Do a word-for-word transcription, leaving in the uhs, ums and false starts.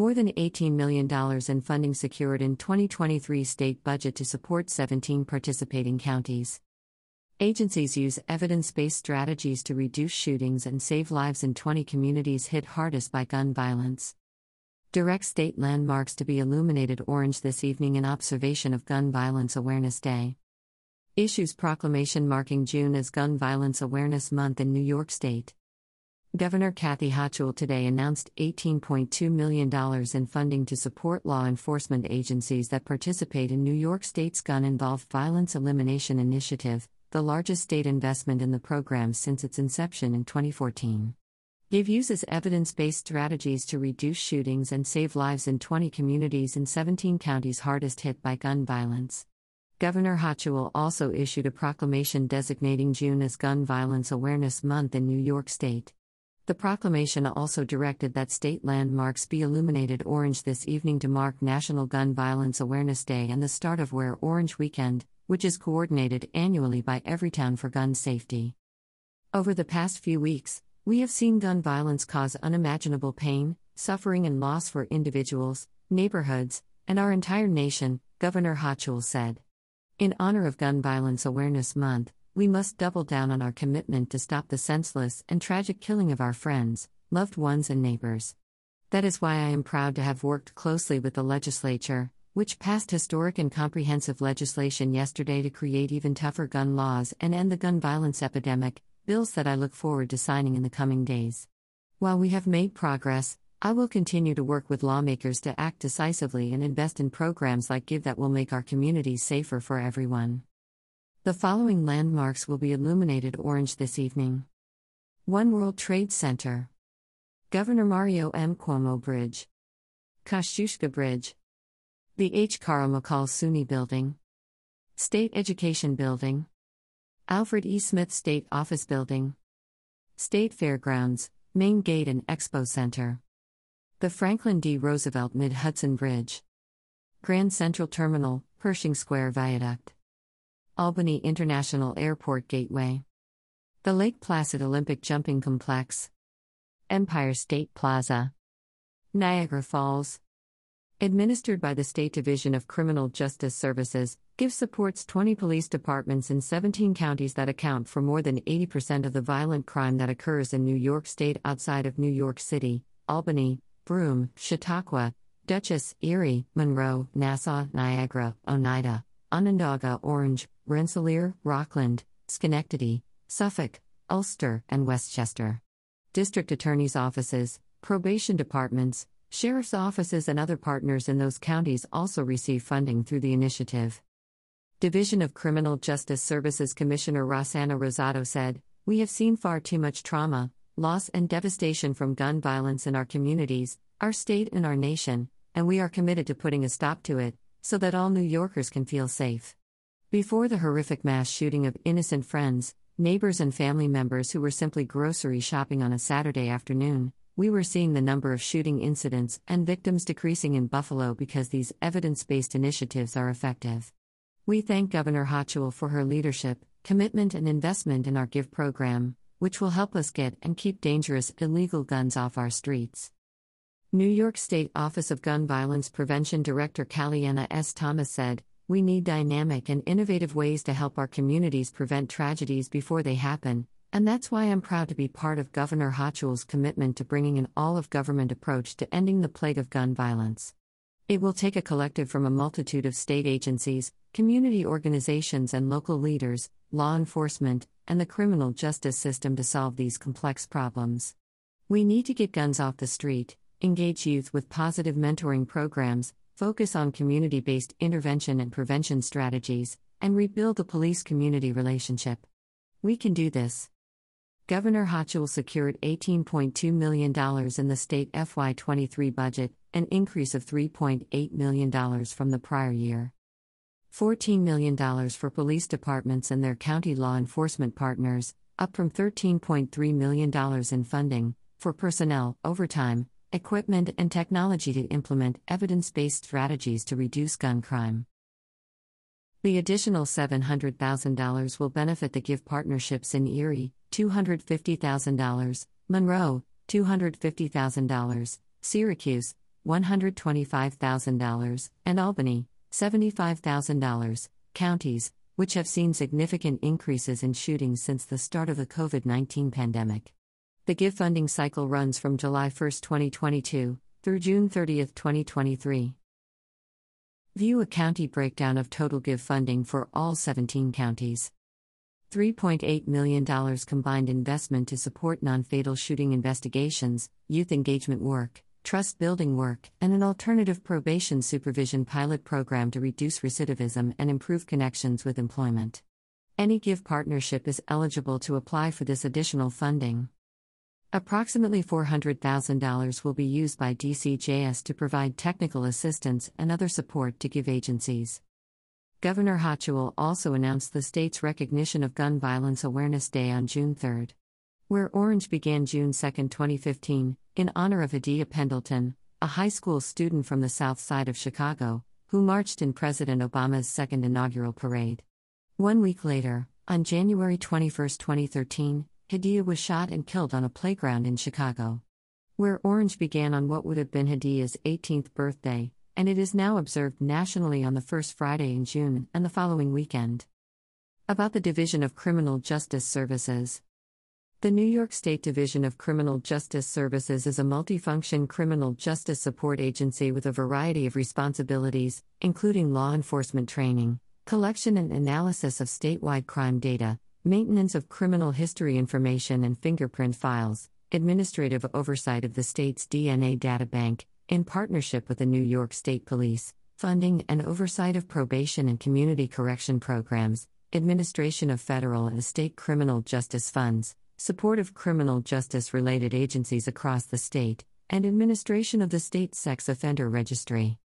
More than eighteen million dollars in funding secured in twenty twenty-three state budget to support seventeen participating counties. Agencies use evidence-based strategies to reduce shootings and save lives in twenty communities hit hardest by gun violence. Direct state landmarks to be illuminated orange this evening in observation of Gun Violence Awareness Day. Issues proclamation marking June as Gun Violence Awareness Month in New York State. Governor Kathy Hochul today announced eighteen point two million dollars in funding to support law enforcement agencies that participate in New York State's Gun-Involved Violence Elimination Initiative, the largest state investment in the program since its inception in twenty fourteen. GIVE uses evidence-based strategies to reduce shootings and save lives in twenty communities in seventeen counties hardest hit by gun violence. Governor Hochul also issued a proclamation designating June as Gun Violence Awareness Month in New York State. The proclamation also directed that state landmarks be illuminated orange this evening to mark National Gun Violence Awareness Day and the start of Wear Orange Weekend, which is coordinated annually by Everytown for Gun Safety. Over the past few weeks, we have seen gun violence cause unimaginable pain, suffering and loss for individuals, neighborhoods, and our entire nation, Governor Hochul said. In honor of Gun Violence Awareness Month, we must double down on our commitment to stop the senseless and tragic killing of our friends, loved ones and neighbors. That is why I am proud to have worked closely with the legislature, which passed historic and comprehensive legislation yesterday to create even tougher gun laws and end the gun violence epidemic, bills that I look forward to signing in the coming days. While we have made progress, I will continue to work with lawmakers to act decisively and invest in programs like GIVE that will make our communities safer for everyone. The following landmarks will be illuminated orange this evening. One World Trade Center, Governor Mario M. Cuomo Bridge, Kosciuszka Bridge, the H. Carl McCall SUNY Building, State Education Building, Alfred E. Smith State Office Building, State Fairgrounds, Main Gate and Expo Center, the Franklin D. Roosevelt Mid-Hudson Bridge, Grand Central Terminal, Pershing Square Viaduct, Albany International Airport Gateway, the Lake Placid Olympic Jumping Complex, Empire State Plaza, Niagara Falls. Administered by the State Division of Criminal Justice Services, GIVE supports twenty police departments in seventeen counties that account for more than eighty percent of the violent crime that occurs in New York State outside of New York City, Albany, Broome, Chautauqua, Dutchess, Erie, Monroe, Nassau, Niagara, Oneida, Onondaga, Orange, Rensselaer, Rockland, Schenectady, Suffolk, Ulster, and Westchester. District attorneys' offices, probation departments, sheriff's offices, and other partners in those counties also receive funding through the initiative. Division of Criminal Justice Services Commissioner Rosanna Rosado said, "We have seen far too much trauma, loss, and devastation from gun violence in our communities, our state, and our nation, and we are committed to putting a stop to it, so that all New Yorkers can feel safe." Before the horrific mass shooting of innocent friends, neighbors and family members who were simply grocery shopping on a Saturday afternoon, we were seeing the number of shooting incidents and victims decreasing in Buffalo because these evidence-based initiatives are effective. We thank Governor Hochul for her leadership, commitment and investment in our GIVE program, which will help us get and keep dangerous illegal guns off our streets. New York State Office of Gun Violence Prevention Director Kaliana S. Thomas said, "We need dynamic and innovative ways to help our communities prevent tragedies before they happen, and that's why I'm proud to be part of Governor Hochul's commitment to bringing an all-of-government approach to ending the plague of gun violence. It will take a collective from a multitude of state agencies, community organizations and local leaders, law enforcement, and the criminal justice system to solve these complex problems. We need to get guns off the street, engage youth with positive mentoring programs, focus on community-based intervention and prevention strategies, and rebuild the police-community relationship. We can do this." Governor Hochul secured eighteen point two million dollars in the state F Y twenty-three budget, an increase of three point eight million dollars from the prior year. fourteen million dollars for police departments and their county law enforcement partners, up from thirteen point three million dollars in funding, for personnel, overtime, equipment and technology to implement evidence-based strategies to reduce gun crime. The additional seven hundred thousand dollars will benefit the GIVE partnerships in Erie, two hundred fifty thousand dollars, Monroe, two hundred fifty thousand dollars, Syracuse, one hundred twenty-five thousand dollars, and Albany, seventy-five thousand dollars, counties, which have seen significant increases in shootings since the start of the COVID nineteen pandemic. The GIVE funding cycle runs from July first, twenty twenty-two, through June thirtieth, twenty twenty-three. View a county breakdown of total GIVE funding for all seventeen counties. three point eight million dollars combined investment to support non-fatal shooting investigations, youth engagement work, trust building work, and an alternative probation supervision pilot program to reduce recidivism and improve connections with employment. Any GIVE partnership is eligible to apply for this additional funding. Approximately four hundred thousand dollars will be used by D C J S to provide technical assistance and other support to GIVE agencies. Governor Hochul also announced the state's recognition of Gun Violence Awareness Day on June third. Wear Orange began June second, twenty fifteen, in honor of Adia Pendleton, a high school student from the south side of Chicago, who marched in President Obama's second inaugural parade. One week later, on January twenty-first, twenty thirteen, Hadiya was shot and killed on a playground in Chicago. Wear Orange began on what would have been Hadiya's eighteenth birthday, and it is now observed nationally on the first Friday in June and the following weekend. About the Division of Criminal Justice Services. The New York State Division of Criminal Justice Services is a multifunction criminal justice support agency with a variety of responsibilities, including law enforcement training, collection and analysis of statewide crime data, maintenance of criminal history information and fingerprint files, administrative oversight of the state's D N A databank, in partnership with the New York State Police, funding and oversight of probation and community correction programs, administration of federal and state criminal justice funds, support of criminal justice-related agencies across the state, and administration of the state sex offender registry.